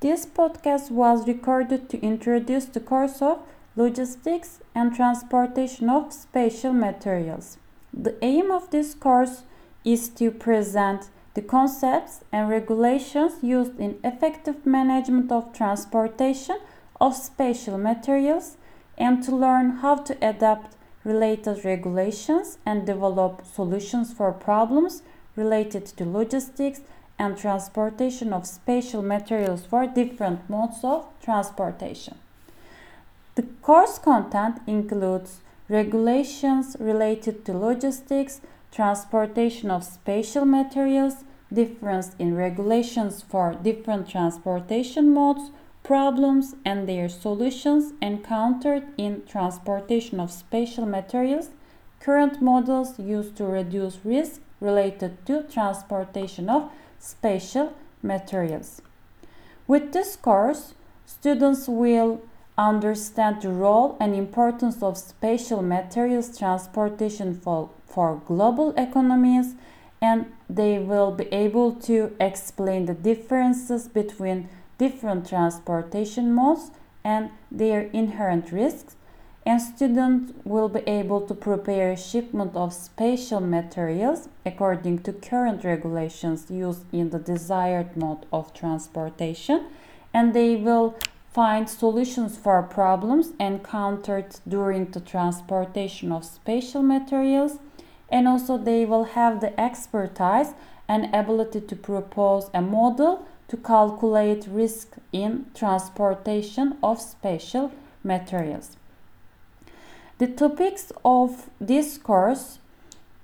This podcast was recorded to introduce the course of Logistics and Transportation of Special Materials. The aim of this course is to present the concepts and regulations used in effective management of transportation of special materials and to learn how to adapt related regulations and develop solutions for problems related to logistics and transportation of special materials for different modes of transportation. The course content includes regulations related to logistics, transportation of special materials, difference in regulations for different transportation modes, problems and their solutions encountered in transportation of special materials, current models used to reduce risk related to transportation of special materials. With this course, students will understand the role and importance of special materials transportation for global economies, and they will be able to explain the differences between different transportation modes and their inherent risks, and students will be able to prepare a shipment of special materials according to current regulations used in the desired mode of transportation, and they will find solutions for problems encountered during the transportation of special materials, and also they will have the expertise and ability to propose a model to calculate risk in transportation of special materials. The topics of this course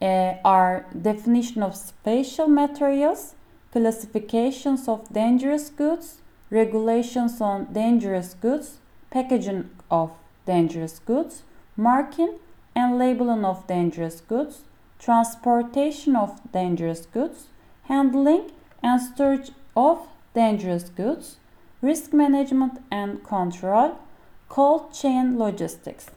are definition of special materials, classifications of dangerous goods, regulations on dangerous goods, packaging of dangerous goods, marking and labeling of dangerous goods, transportation of dangerous goods, handling and storage of dangerous goods, risk management and control, cold chain logistics.